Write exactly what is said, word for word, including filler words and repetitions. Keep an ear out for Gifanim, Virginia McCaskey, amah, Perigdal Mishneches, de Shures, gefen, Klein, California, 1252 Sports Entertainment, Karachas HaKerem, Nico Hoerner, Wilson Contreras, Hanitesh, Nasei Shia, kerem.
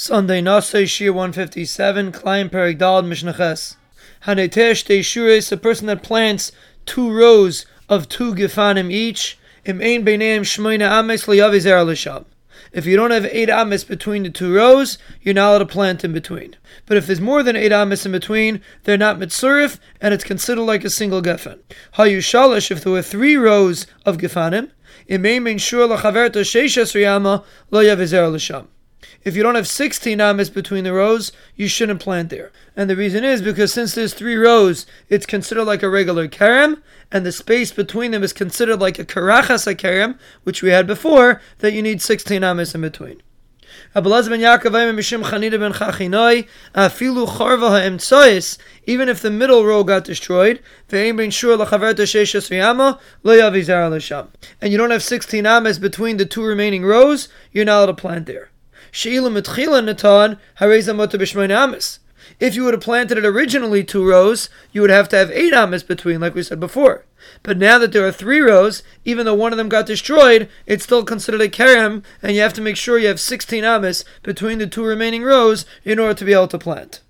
Sunday, Nasei Shia one fifty-seven, Klein, Perigdal Mishneches. Hanitesh, de Shures, a person that plants two rows of two Gifanim each. Im ein beinam shmeina ames liyaviz erlishab. If you don't have eight ames between the two rows, you're not allowed to plant in between. But if there's more than eight ames in between, they're not mitzurif, and it's considered like a single gefan. Hayu shalish, if there were three rows of gefanim, im ein bein shur lachaverto sheishes riyama lo yaviz erlishab. If you don't have sixteen ames between the rows, you shouldn't plant there. And the reason is because since there's three rows, it's considered like a regular kerem, and the space between them is considered like a Karachas HaKerem, which we had before, that you need sixteen ames in between. Even if the middle row got destroyed, and you don't have sixteen ames between the two remaining rows, you're not allowed to plant there. If you would have planted it originally two rows, you would have to have eight ames between, like we said before. But now that there are three rows, even though one of them got destroyed, it's still considered a kerem, and you have to make sure you have sixteen ames between the two remaining rows in order to be able to plant.